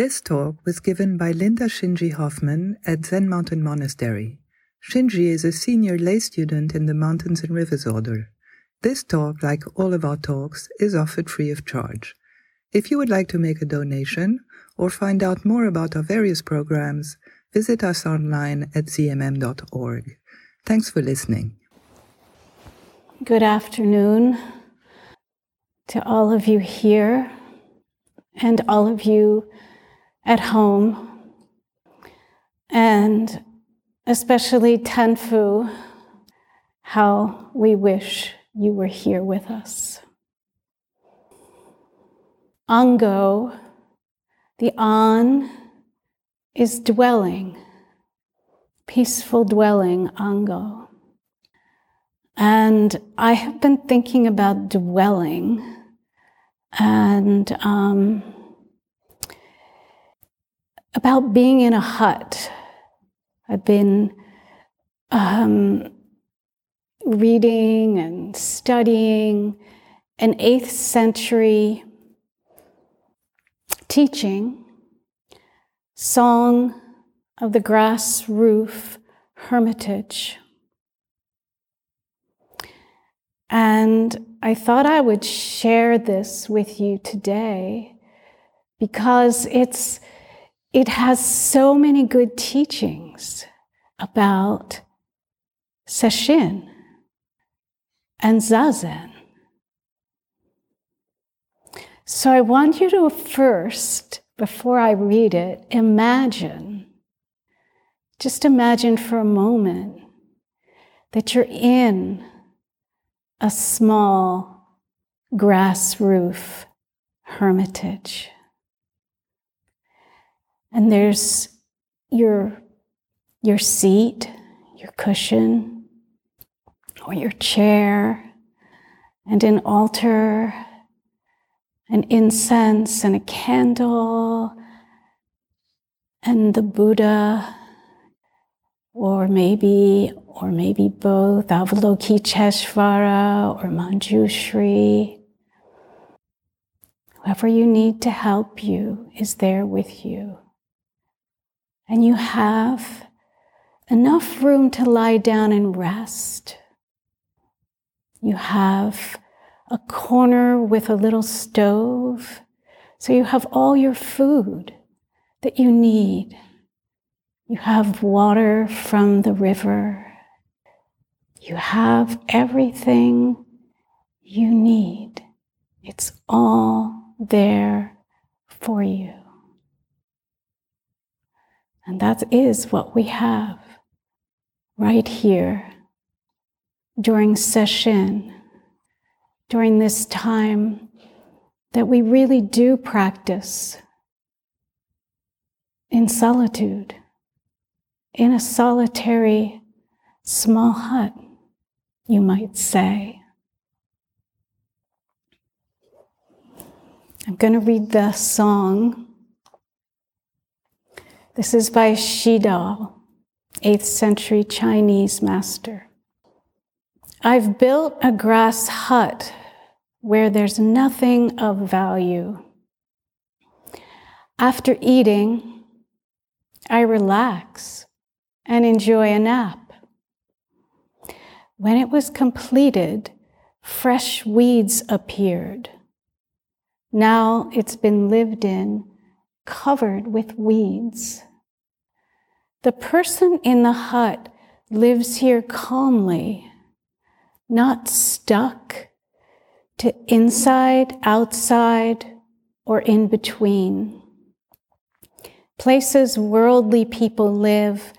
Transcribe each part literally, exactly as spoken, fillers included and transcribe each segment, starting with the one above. This talk was given by Linda Shinji Hoffman at Zen Mountain Monastery. Shinji is a senior lay student in the Mountains and Rivers Order. This talk, like all of our talks, is offered free of charge. If you would like to make a donation or find out more about our various programs, visit us online at z m m dot org. Thanks for listening. Good afternoon to all of you here and all of you at home, and especially Tanfu, how we wish you were here with us. Ango, the An, is dwelling, peaceful dwelling, Ango. And I have been thinking about dwelling, and um, about being in a hut. I've been um, reading and studying an eighth century teaching, Song of the Grass Roof Hermitage. And I thought I would share this with you today because it's it has so many good teachings about Sesshin and Zazen. So I want you to first, before I read it, imagine, just imagine for a moment that you're in a small grass roof hermitage. And there's your, your seat, your cushion, or your chair, and an altar, and incense, and a candle, and the Buddha, or maybe, or maybe both, Avalokiteshvara or Manjushri. Whoever you need to help you is there with you. And you have enough room to lie down and rest. You have a corner with a little stove, so you have all your food that you need. You have water from the river. You have everything you need. It's all there for you. And that is what we have right here during Sesshin, during this time that we really do practice in solitude, in a solitary small hut, you might say. I'm going to read the song. This is by Shitou, eighth century Chinese master. I've built a grass hut where there's nothing of value. After eating, I relax and enjoy a nap. When it was completed, fresh weeds appeared. Now it's been lived in, covered with weeds. The person in the hut lives here calmly, not stuck to inside, outside, or in between. Places worldly people live,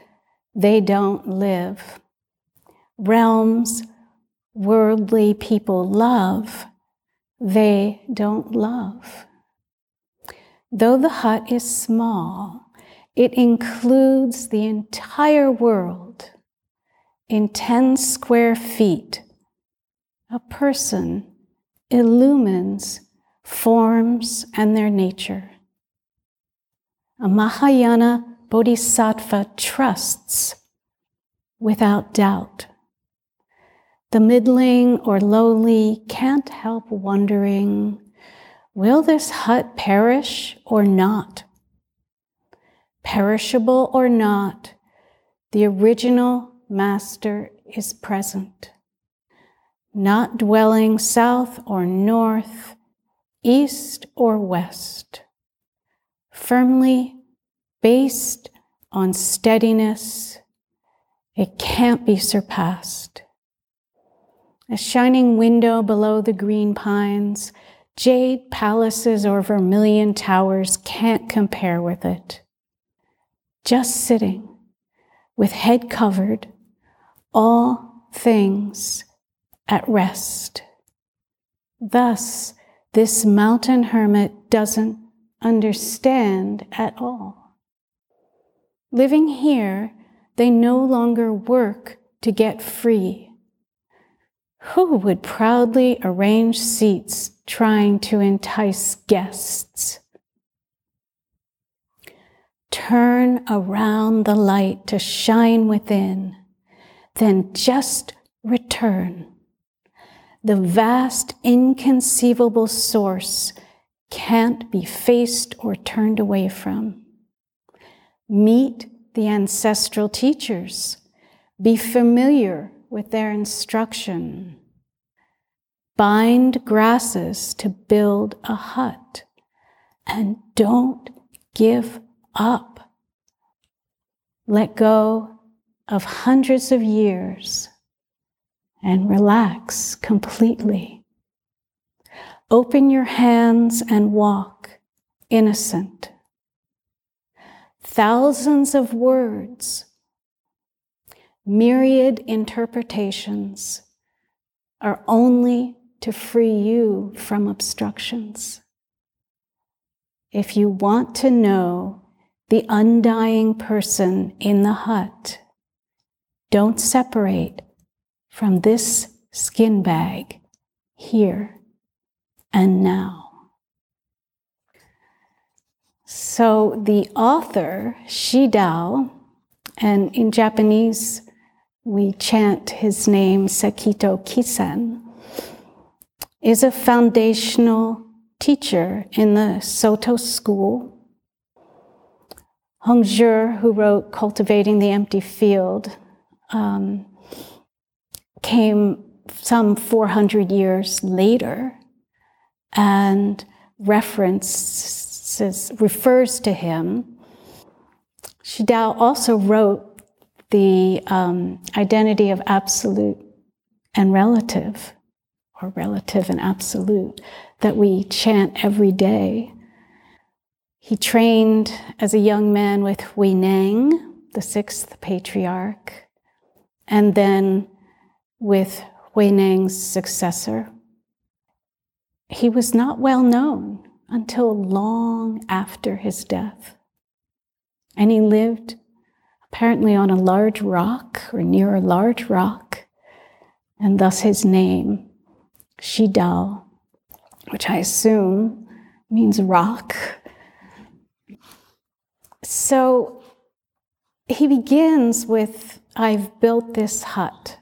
they don't live. Realms worldly people love, they don't love. Though the hut is small, it includes the entire world. In ten square feet, a person illumines forms and their nature. A Mahayana Bodhisattva trusts without doubt. The middling or lowly can't help wondering, will this hut perish or not? perishable or not, the original master is present, not dwelling south or north, east or west, firmly based on steadiness. It can't be surpassed. A shining window below the green pines, jade palaces or vermilion towers can't compare with it. Just sitting, with head covered, all things at rest. Thus, this mountain hermit doesn't understand at all. Living here, they no longer work to get free. Who would proudly arrange seats trying to entice guests? Turn around the light to shine within, then just return. The vast, inconceivable source can't be faced or turned away from. Meet the ancestral teachers. Be familiar with their instruction. Bind grasses to build a hut. And don't give up. Let go of hundreds of years and relax completely. Open your hands and walk, innocent. Thousands of words, myriad interpretations are only to free you from obstructions. If you want to know the undying person in the hut, don't separate from this skin bag here and now. So the author, Shitou, and in Japanese we chant his name, Sekito Kisen, is a foundational teacher in the Soto School. Hongzhi, who wrote Cultivating the Empty Field, um, came some four hundred years later and referenced Says, refers to him. Shitou also wrote the um, Identity of Absolute and Relative, or Relative and Absolute, that we chant every day. He trained as a young man with Huineng, the sixth patriarch, and then with Huineng's successor. He was not well known until long after his death. And he lived apparently on a large rock or near a large rock, and thus his name, Shitou, which I assume means rock. So he begins with, I've built this hut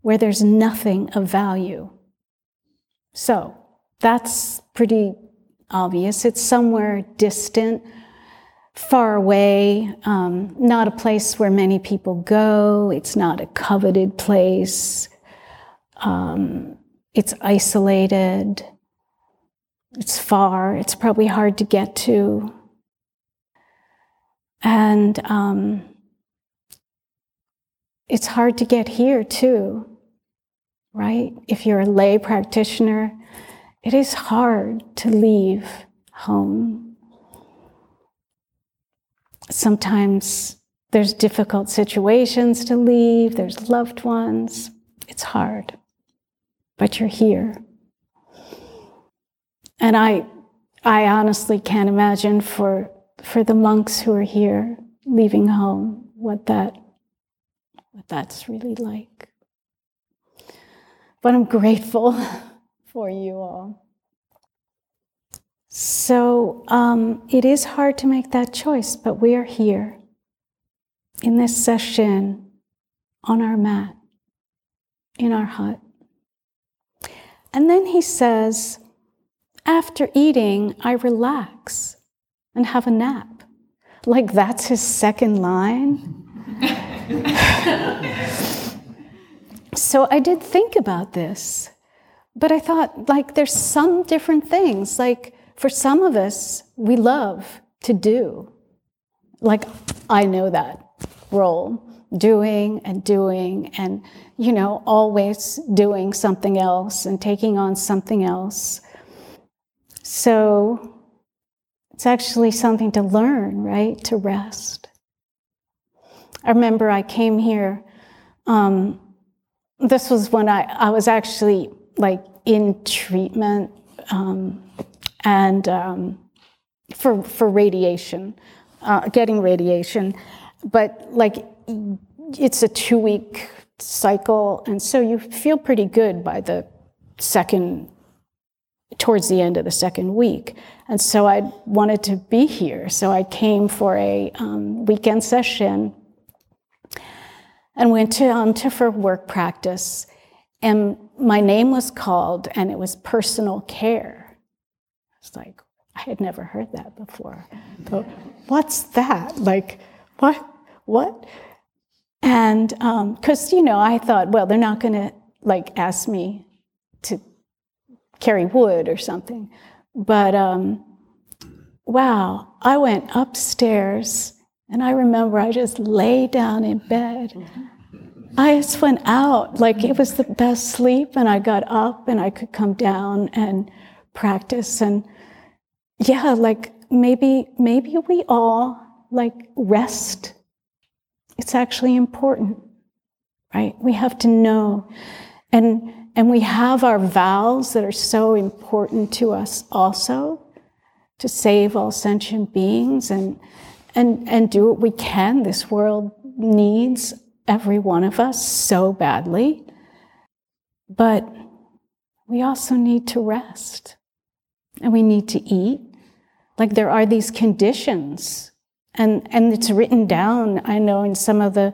where there's nothing of value. So that's pretty obvious. It's somewhere distant, far away, um, not a place where many people go. It's not a coveted place. Um, it's isolated. It's far. It's probably hard to get to. And um, it's hard to get here too, right? If you're a lay practitioner, it is hard to leave home. Sometimes there's difficult situations to leave, there's loved ones. It's hard, but you're here. And I I honestly can't imagine for, for the monks who are here leaving home what that what that's really like. But I'm grateful for you all. So um, it is hard to make that choice, but we are here in this session, on our mat, in our hut. And then he says, after eating, I relax and have a nap. Like that's his second line? So I did think about this, but I thought, like, there's some different things. Like, for some of us, we love to do. Like, I know that role, doing and doing and, you know, always doing something else and taking on something else. So it's actually something to learn, right? To rest. I remember I came here, um, this was when I, I was actually like in treatment um, and um, for for radiation, uh, getting radiation. But like it's a two-week cycle, and so you feel pretty good by the second, towards the end of the second week. And so I wanted to be here, so I came for a um, weekend session. And went to, um, to for work practice, and my name was called, and it was personal care. It's like, I had never heard that before. But what's that? Like, what, what? And, um, cause you know, I thought, well, they're not gonna like ask me to carry wood or something. But um, wow, I went upstairs. And I remember I just lay down in bed. I just went out, like it was the best sleep, and I got up and I could come down and practice. And yeah, like maybe maybe we all like rest. It's actually important, right? We have to know. And and we have our vows that are so important to us also, to save all sentient beings and And and do what we can. This world needs every one of us so badly. But we also need to rest. And we need to eat. Like there are these conditions. And, and it's written down, I know, in some of the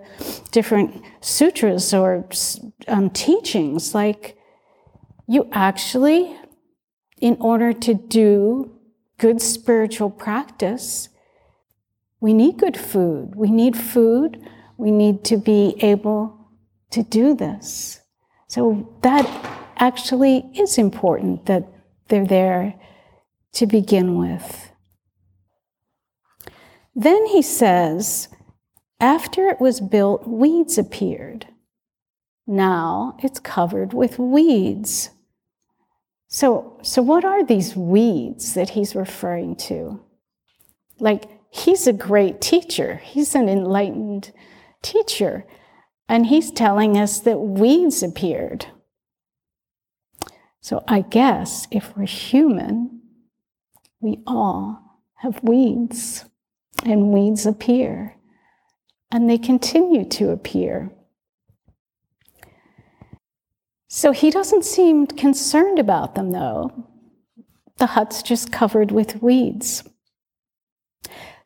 different sutras or um, teachings. Like you actually, in order to do good spiritual practice, we need good food. We need food. We need to be able to do this. So that actually is important that they're there to begin with. Then he says, after it was built, weeds appeared. Now it's covered with weeds. So, so what are these weeds that he's referring to? Like, he's a great teacher. He's an enlightened teacher. And he's telling us that weeds appeared. So I guess if we're human, we all have weeds. And weeds appear. And they continue to appear. So he doesn't seem concerned about them, though. The hut's just covered with weeds.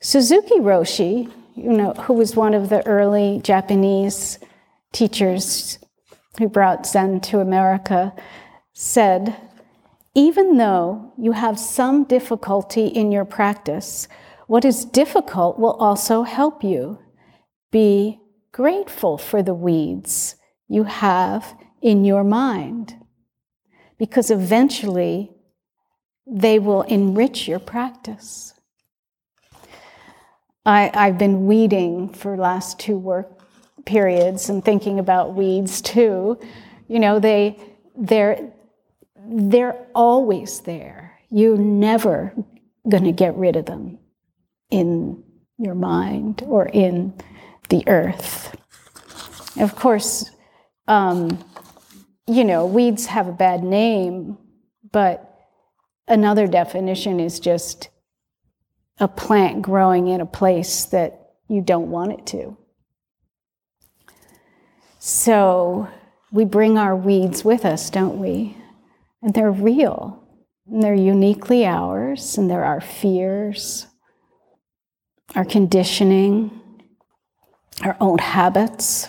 Suzuki Roshi, you know, who was one of the early Japanese teachers who brought Zen to America, said, even though you have some difficulty in your practice, what is difficult will also help you. Be grateful for the weeds you have in your mind, because eventually they will enrich your practice. I, I've been weeding for the last two work periods and thinking about weeds too. You know, they, they're, they're always there. You're never going to get rid of them in your mind or in the earth. Of course, um, you know, weeds have a bad name, but another definition is just a plant growing in a place that you don't want it to. So we bring our weeds with us, don't we? And they're real, and they're uniquely ours, and they're our fears, our conditioning, our own habits.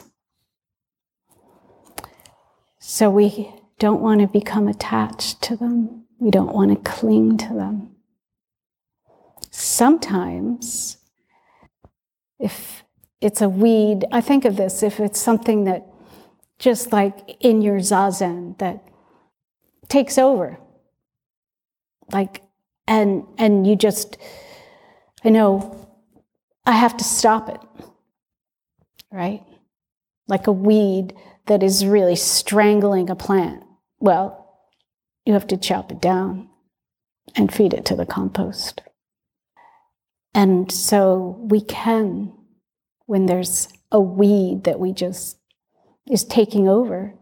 So we don't want to become attached to them. We don't want to cling to them. Sometimes if it's a weed, I think of this, if it's something that just like in your Zazen that takes over, like, and and you just, I know, I have to stop it, right? Like a weed that is really strangling a plant. Well, you have to chop it down and feed it to the compost. And so we can, when there's a weed that we just is taking over,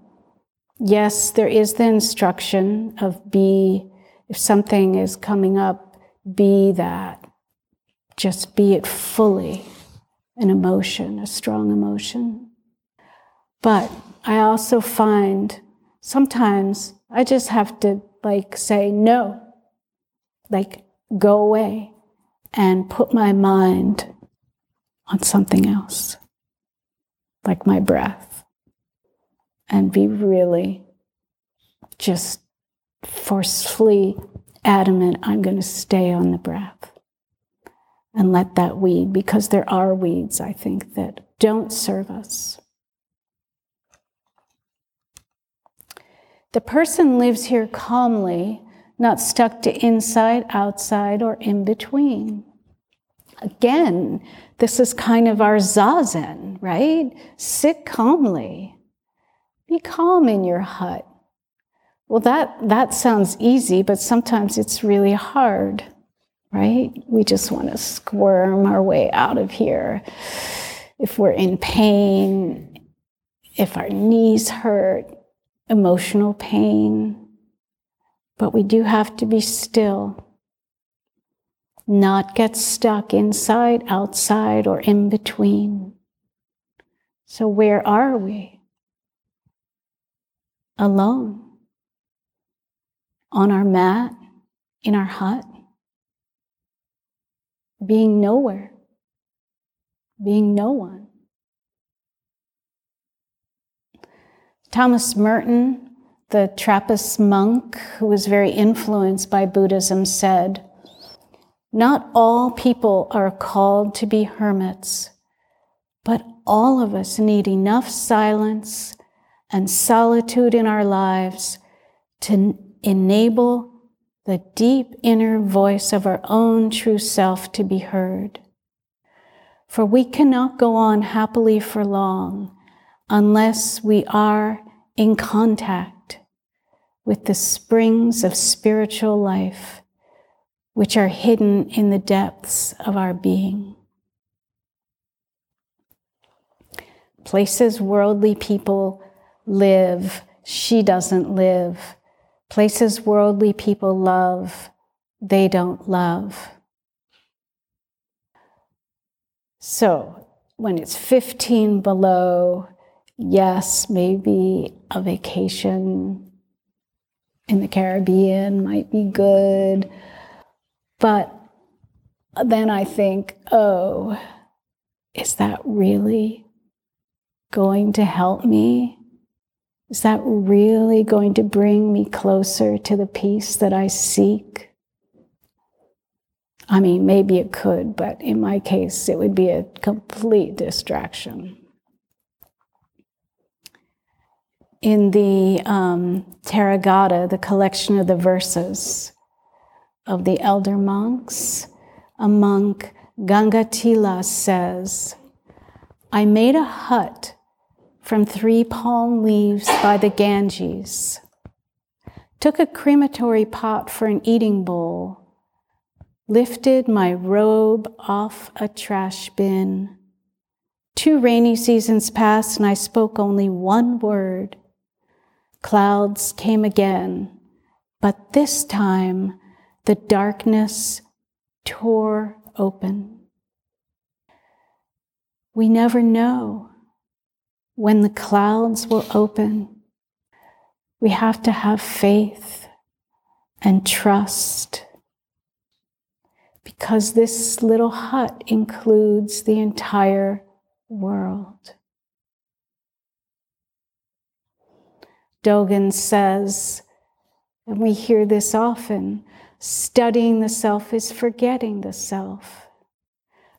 yes, there is the instruction of be, if something is coming up, be that. Just be it fully, an emotion, a strong emotion. But I also find sometimes I just have to like say no, like go away and put my mind on something else, like my breath, and be really just forcefully adamant, I'm going to stay on the breath. And let that weed, because there are weeds, I think, that don't serve us. The person lives here calmly, not stuck to inside, outside, or in between. Again, this is kind of our Zazen, right? Sit calmly. Be calm in your hut. Well, that, that sounds easy, but sometimes it's really hard. Right? We just want to squirm our way out of here. If we're in pain, if our knees hurt, emotional pain. But we do have to be still. Not get stuck inside, outside, or in between. So where are we? Alone. On our mat, in our hut. Being nowhere, being no one. Thomas Merton, the Trappist monk who was very influenced by Buddhism, said, "Not all people are called to be hermits, but all of us need enough silence and solitude in our lives to enable the deep inner voice of our own true self to be heard. For we cannot go on happily for long unless we are in contact with the springs of spiritual life, which are hidden in the depths of our being." Places worldly people live, she doesn't live. Places worldly people love, they don't love. So when it's fifteen below, yes, maybe a vacation in the Caribbean might be good. But then I think, oh, is that really going to help me? Is that really going to bring me closer to the peace that I seek? I mean, maybe it could, but in my case, it would be a complete distraction. In the um, Theragatha, the collection of the verses of the elder monks, a monk, Gangatila, says, "I made a hut from three palm leaves by the Ganges, took a crematory pot for an eating bowl, lifted my robe off a trash bin. Two rainy seasons passed and I spoke only one word. Clouds came again, but this time the darkness tore open." We never know when the clouds will open. We have to have faith and trust, because this little hut includes the entire world. Dogen says, and we hear this often, studying the self is forgetting the self.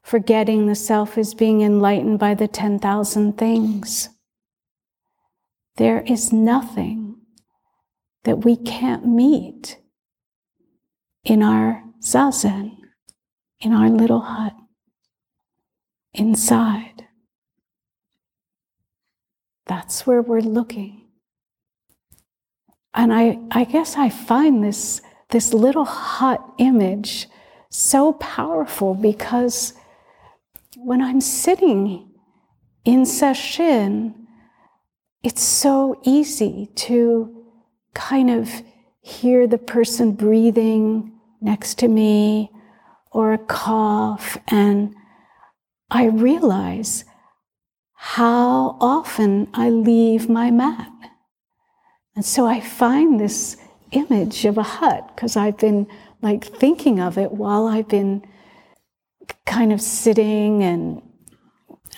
Forgetting the self is being enlightened by the ten thousand things. There is nothing that we can't meet in our zazen, in our little hut, inside. That's where we're looking. And I, I guess I find this, this little hut image so powerful, because when I'm sitting in Sesshin, it's so easy to kind of hear the person breathing next to me, or a cough, and I realize how often I leave my mat. And so I find this image of a hut, because I've been like thinking of it while I've been kind of sitting and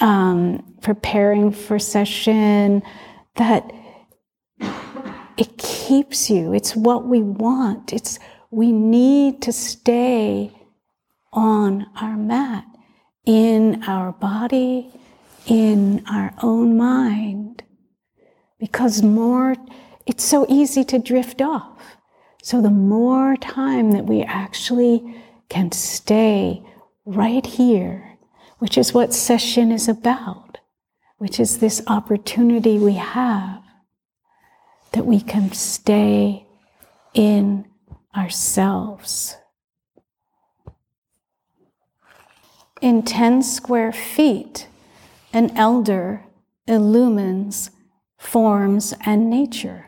um, preparing for Sesshin, that it keeps you. It's what we want. It's we need to stay on our mat, in our body, in our own mind, because more, it's so easy to drift off. So the more time that we actually can stay right here, which is what Sesshin is about, which is this opportunity we have that we can stay in ourselves. In ten square feet, an elder illumines forms and nature.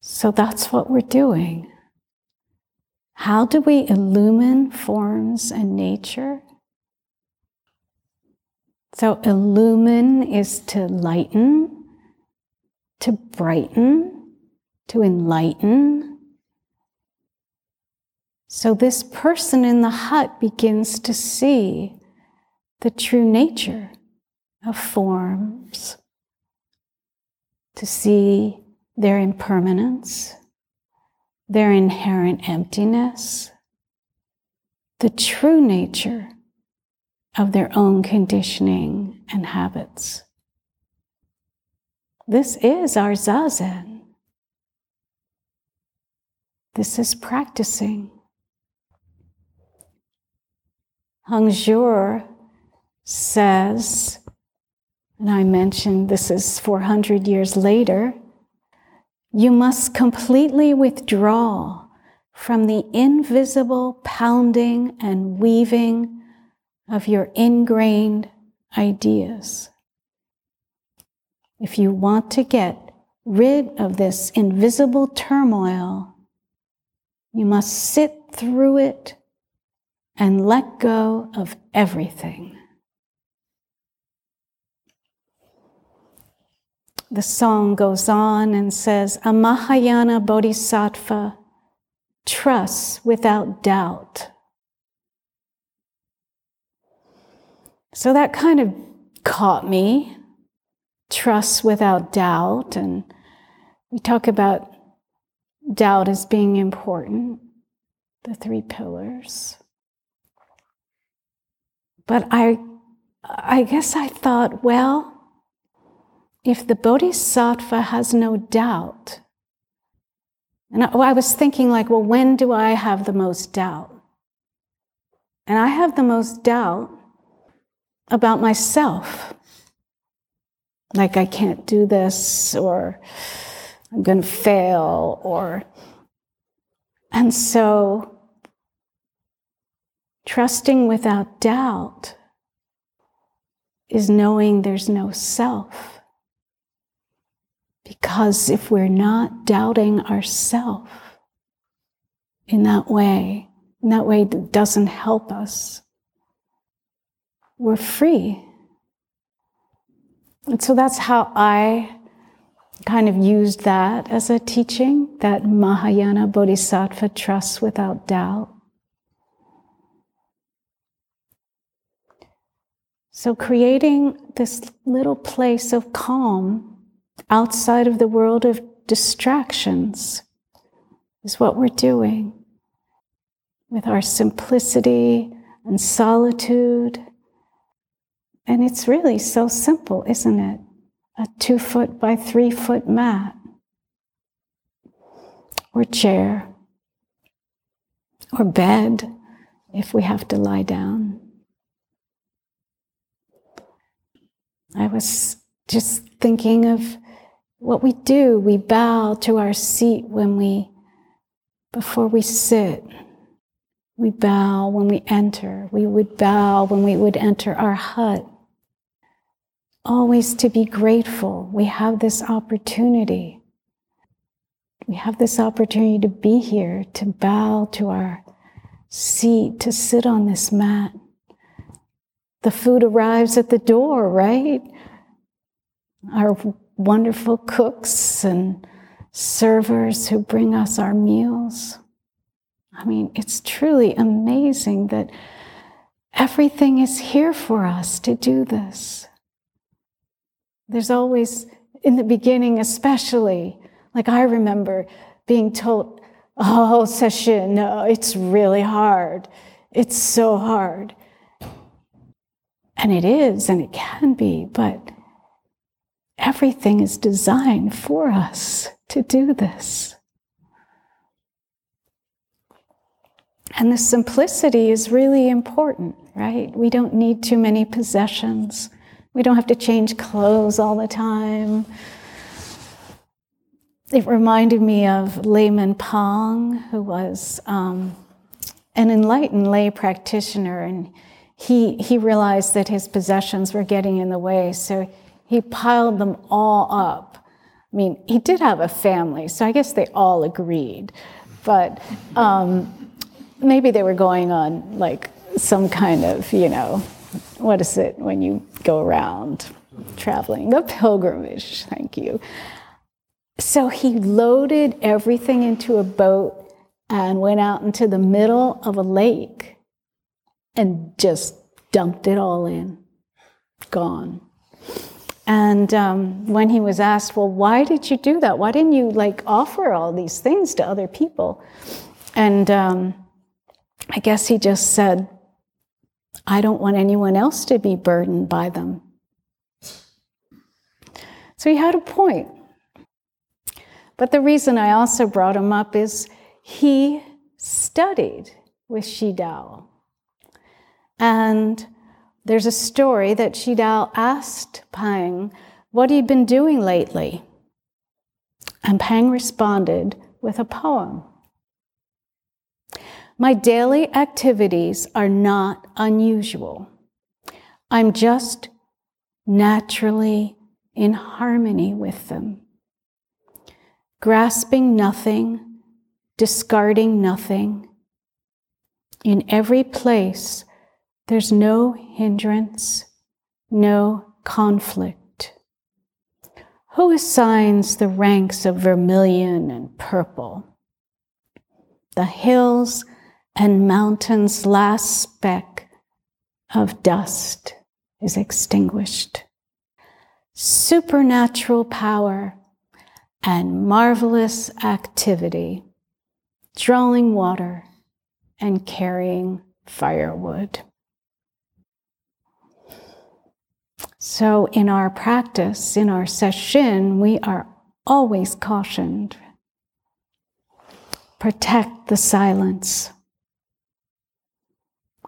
So that's what we're doing. How do we illumine forms and nature? So illumine is to lighten, to brighten, to enlighten. So this person in the hut begins to see the true nature of forms, to see their impermanence, their inherent emptiness, the true nature of their own conditioning and habits. This is our zazen. This is practicing. Hongzhuo says, and I mentioned this is four hundred years later, you must completely withdraw from the invisible pounding and weaving of your ingrained ideas. If you want to get rid of this invisible turmoil, you must sit through it and let go of everything. The song goes on and says, a Mahayana Bodhisattva trusts without doubt. So that kind of caught me, trust without doubt. And we talk about doubt as being important, the three pillars. But I I guess I thought, well, if the bodhisattva has no doubt, and I, I was thinking like, well, when do I have the most doubt? And I have the most doubt about myself. Like, I can't do this, or I'm going to fail, or... And so... trusting without doubt is knowing there's no self. Because if we're not doubting ourself in that way, in that way that doesn't help us, we're free. And so that's how I kind of used that as a teaching, that Mahayana Bodhisattva trusts without doubt. So creating this little place of calm outside of the world of distractions is what we're doing with our simplicity, and solitude. And it's really so simple, isn't it? A two foot by three foot mat, or chair, or bed, if we have to lie down. I was just thinking of what we do. We bow to our seat when we, before we sit. We bow when we enter. We would bow when we would enter our hut. Always to be grateful. We have this opportunity. We have this opportunity to be here, to bow to our seat, to sit on this mat. The food arrives at the door, right? Our wonderful cooks and servers who bring us our meals. I mean, it's truly amazing that everything is here for us to do this. There's always, in the beginning especially, like I remember being told, oh, Sesshin, no, it's really hard. It's so hard. And it is, and it can be, but everything is designed for us to do this. And the simplicity is really important, right? We don't need too many possessions. We don't have to change clothes all the time. It reminded me of Layman Pang, who was um, an enlightened lay practitioner, and he he realized that his possessions were getting in the way, so he piled them all up. I mean, he did have a family, so I guess they all agreed, but um, maybe they were going on like some kind of, you know, what is it when you go around traveling? A pilgrimage, thank you. So he loaded everything into a boat and went out into the middle of a lake and just dumped it all in. Gone. And um, when he was asked, well, why did you do that? Why didn't you like offer all these things to other people? And um, I guess he just said, I don't want anyone else to be burdened by them. So he had a point. But the reason I also brought him up is he studied with Shitou. And there's a story that Shitou asked Pang what he'd been doing lately. And Pang responded with a poem. My daily activities are not unusual. I'm just naturally in harmony with them. Grasping nothing, discarding nothing. In every place, there's no hindrance, no conflict. Who assigns the ranks of vermilion and purple? The hills and mountains' last speck of dust is extinguished. Supernatural power and marvelous activity, drawing water and carrying firewood. So in our practice, in our Sesshin, we are always cautioned. Protect the silence.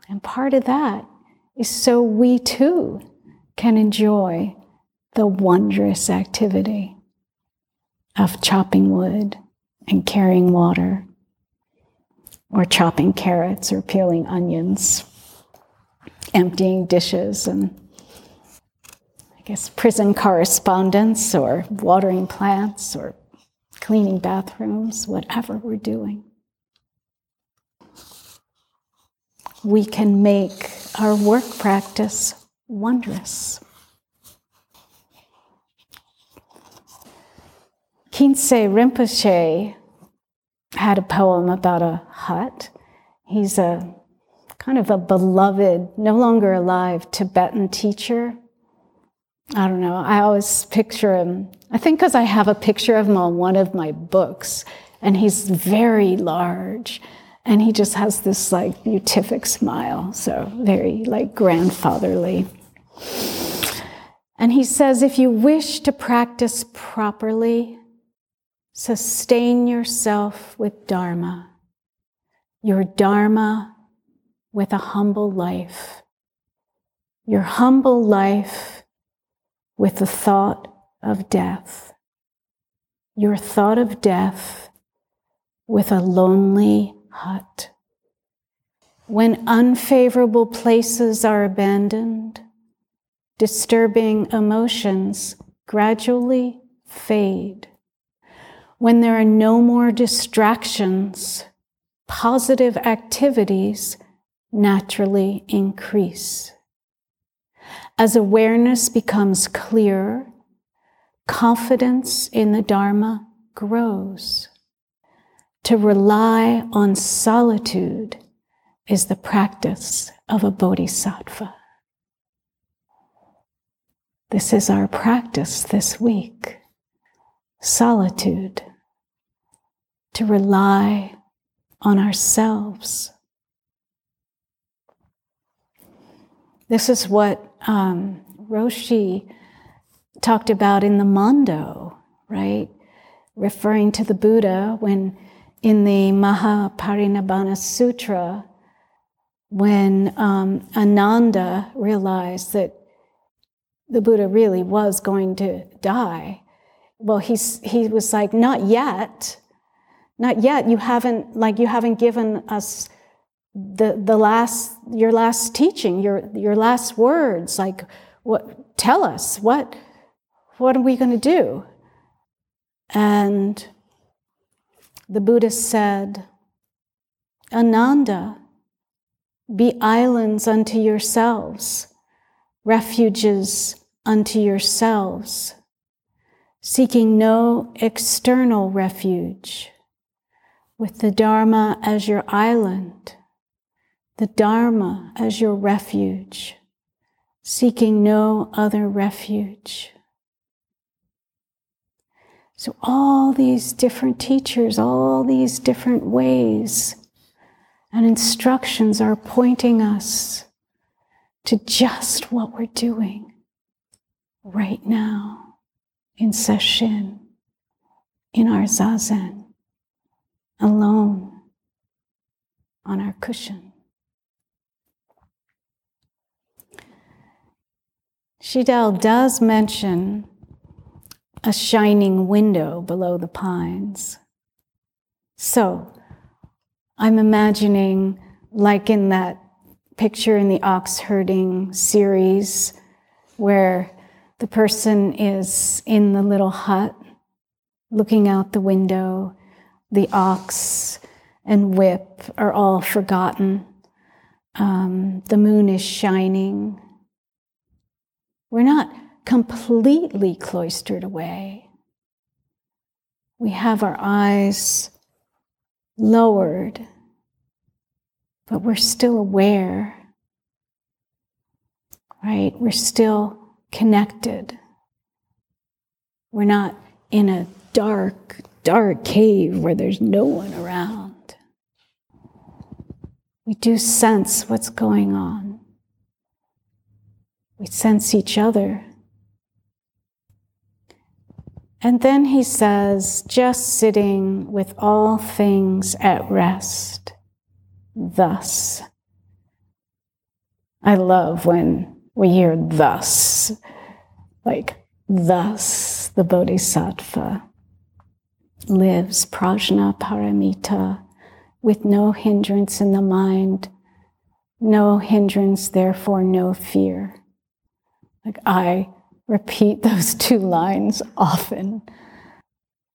And part of that is so we too can enjoy the wondrous activity of chopping wood and carrying water, or chopping carrots or peeling onions, emptying dishes and, I guess, prison correspondence, or watering plants, or cleaning bathrooms, whatever we're doing. We can make our work practice wondrous. Kinsei Rinpoche had a poem about a hut. He's a kind of a beloved, no longer alive Tibetan teacher. I don't know, I always picture him, I think because I have a picture of him on one of my books, and he's very large. And he just has this like beatific smile, so very like grandfatherly. And he says, if you wish to practice properly, sustain yourself with Dharma, your Dharma with a humble life, your humble life with the thought of death, your thought of death with a lonely hut. When unfavorable places are abandoned, disturbing emotions gradually fade. When there are no more distractions, positive activities naturally increase. As awareness becomes clearer, confidence in the Dharma grows. To rely on solitude is the practice of a bodhisattva. This is our practice this week. Solitude. To rely on ourselves. This is what um, Roshi talked about in the Mondo, right? Referring to the Buddha when in the Mahaparinibbana Sutra, when um, Ananda realized that the Buddha really was going to die, well, he's, he was like, not yet, not yet, you haven't, like, you haven't given us the the last, your last teaching, your your last words, like, what, tell us, what, what are we going to do? And the Buddha said, Ananda, be islands unto yourselves, refuges unto yourselves, seeking no external refuge. With the Dharma as your island, the Dharma as your refuge, seeking no other refuge. So all these different teachers, all these different ways and instructions are pointing us to just what we're doing right now in Sesshin, in our Zazen, alone, on our cushion. Shitou does mention a shining window below the pines. So I'm imagining, like in that picture in the Ox Herding series, where the person is in the little hut, looking out the window, the ox and whip are all forgotten. Um, the moon is shining. We're not completely cloistered away. We have our eyes lowered, but we're still aware, right? We're still connected. We're not in a dark, dark cave where there's no one around. We do sense what's going on. We sense each other. And then he says, just sitting with all things at rest. Thus. I love when we hear thus, like thus the bodhisattva lives prajna paramita with no hindrance in the mind, no hindrance, therefore no fear. Like I repeat those two lines often.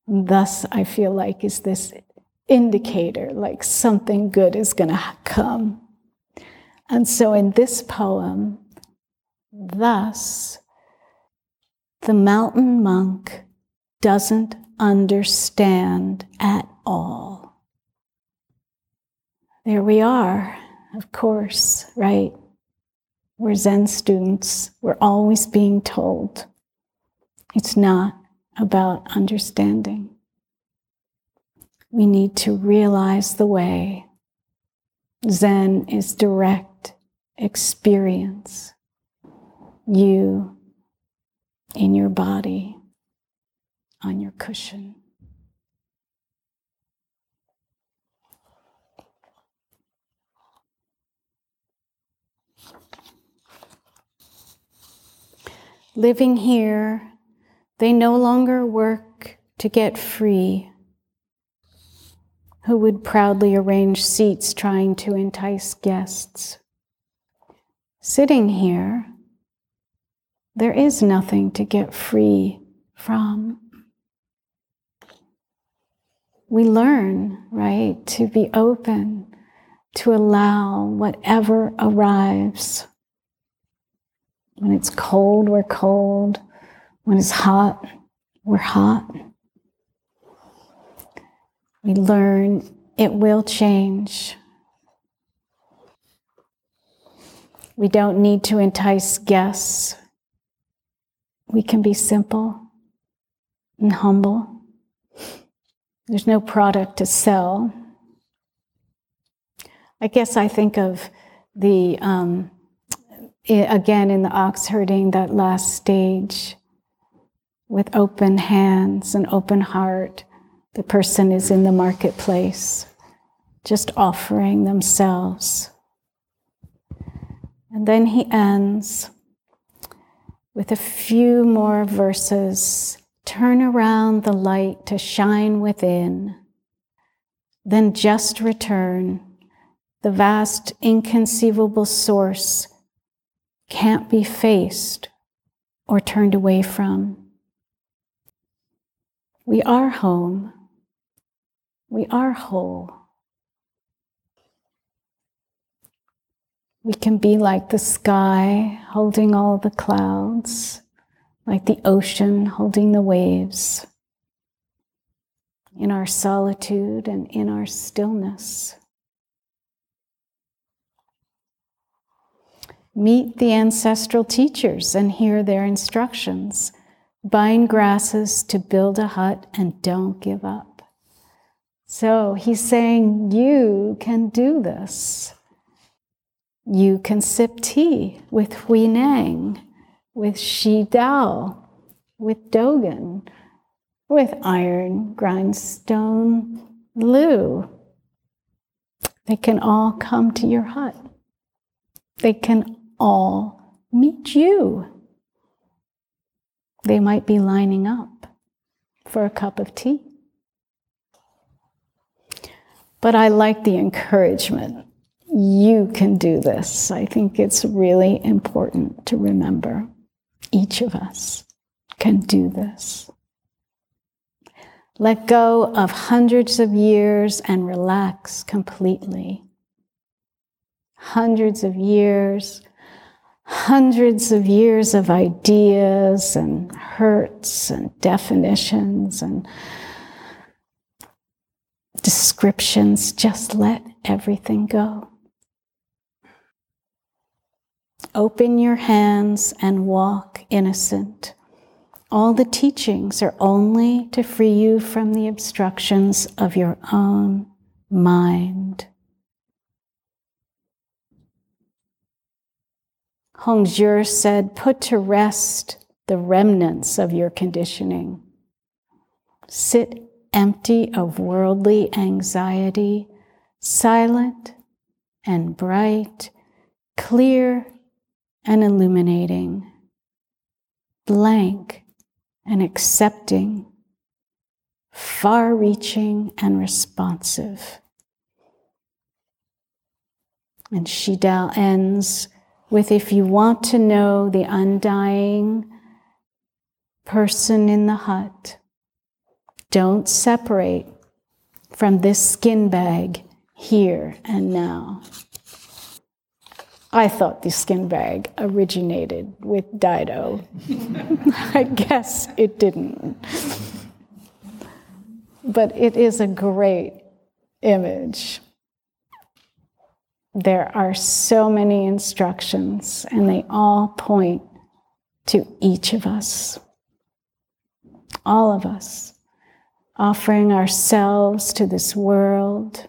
Thus, I feel like is this indicator, like something good is going to come. And so in this poem, thus, the mountain monk doesn't understand at all. There we are, of course, right? We're Zen students. We're always being told it's not about understanding. We need to realize the way Zen is direct experience. You in your body, on your cushion. Living here, they no longer work to get free. Who would proudly arrange seats trying to entice guests? Sitting here, there is nothing to get free from. We learn, right, to be open, to allow whatever arrives. When it's cold, we're cold. When it's hot, we're hot. We learn it will change. We don't need to entice guests. We can be simple and humble. There's no product to sell. I guess I think of the, um, again in the ox herding, that last stage, with open hands and open heart, the person is in the marketplace, just offering themselves. And then he ends with a few more verses. Turn around the light to shine within, then just return. The vast, inconceivable source can't be faced or turned away from. We are home. We are whole. We can be like the sky holding all the clouds, like the ocean holding the waves, in our solitude and in our stillness. Meet the ancestral teachers and hear their instructions. Bind grasses to build a hut and don't give up. So he's saying, you can do this. You can sip tea with Huineng, with Shitou, with Dogen, with Iron, Grindstone, Lu. They can all come to your hut. They can all meet you. They might be lining up for a cup of tea. But I like the encouragement. You can do this. I think it's really important to remember. Each of us can do this. Let go of hundreds of years and relax completely. Hundreds of years, hundreds of years of ideas and hurts and definitions and descriptions. Just let everything go. Open your hands and walk innocent. All the teachings are only to free you from the obstructions of your own mind. Hongzhi said, put to rest the remnants of your conditioning. Sit empty of worldly anxiety, silent and bright, clear and illuminating, blank and accepting, far-reaching and responsive. And Shitou ends with, if you want to know the undying person in the hut, don't separate from this skin bag here and now. I thought the skin bag originated with Dido. I guess it didn't. But it is a great image. There are so many instructions, and they all point to each of us. All of us, offering ourselves to this world.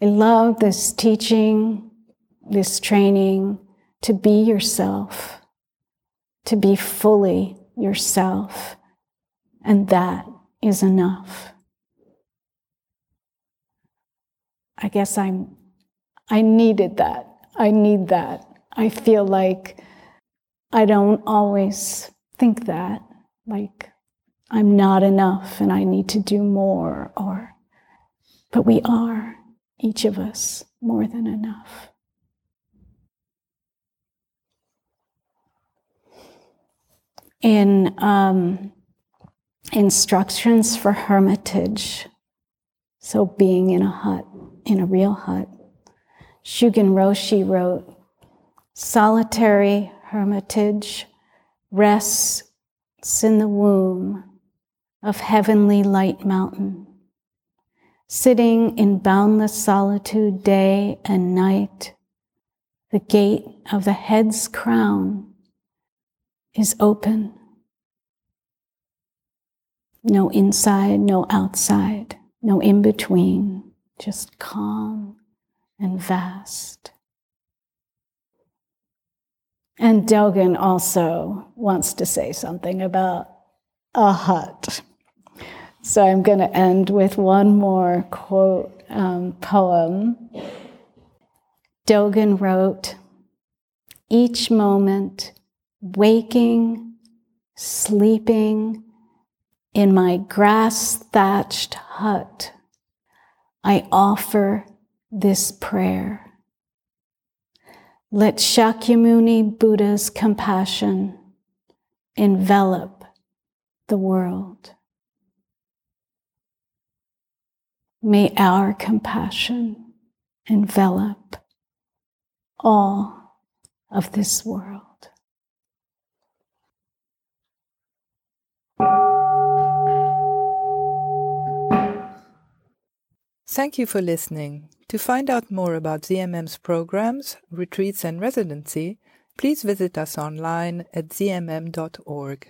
I love this teaching, this training, to be yourself, to be fully yourself, and that is enough. I guess I'm, I needed that. I need that. I feel like I don't always think that, like I'm not enough and I need to do more, or, but we are, each of us, more than enough. In um, instructions for hermitage, so being in a hut, in a real hut, Shugen Roshi wrote, solitary hermitage rests in the womb of heavenly light mountain, sitting in boundless solitude day and night, the gate of the head's crown is open. No inside, no outside, no in between, just calm and vast. And Dogen also wants to say something about a hut. So I'm going to end with one more quote, um, poem. Dogen wrote, each moment, waking, sleeping, in my grass-thatched hut, I offer this prayer. Let Shakyamuni Buddha's compassion envelop the world. May our compassion envelop all of this world. Thank you for listening. To find out more about Z M M's programs, retreats and residency, please visit us online at z m m dot org.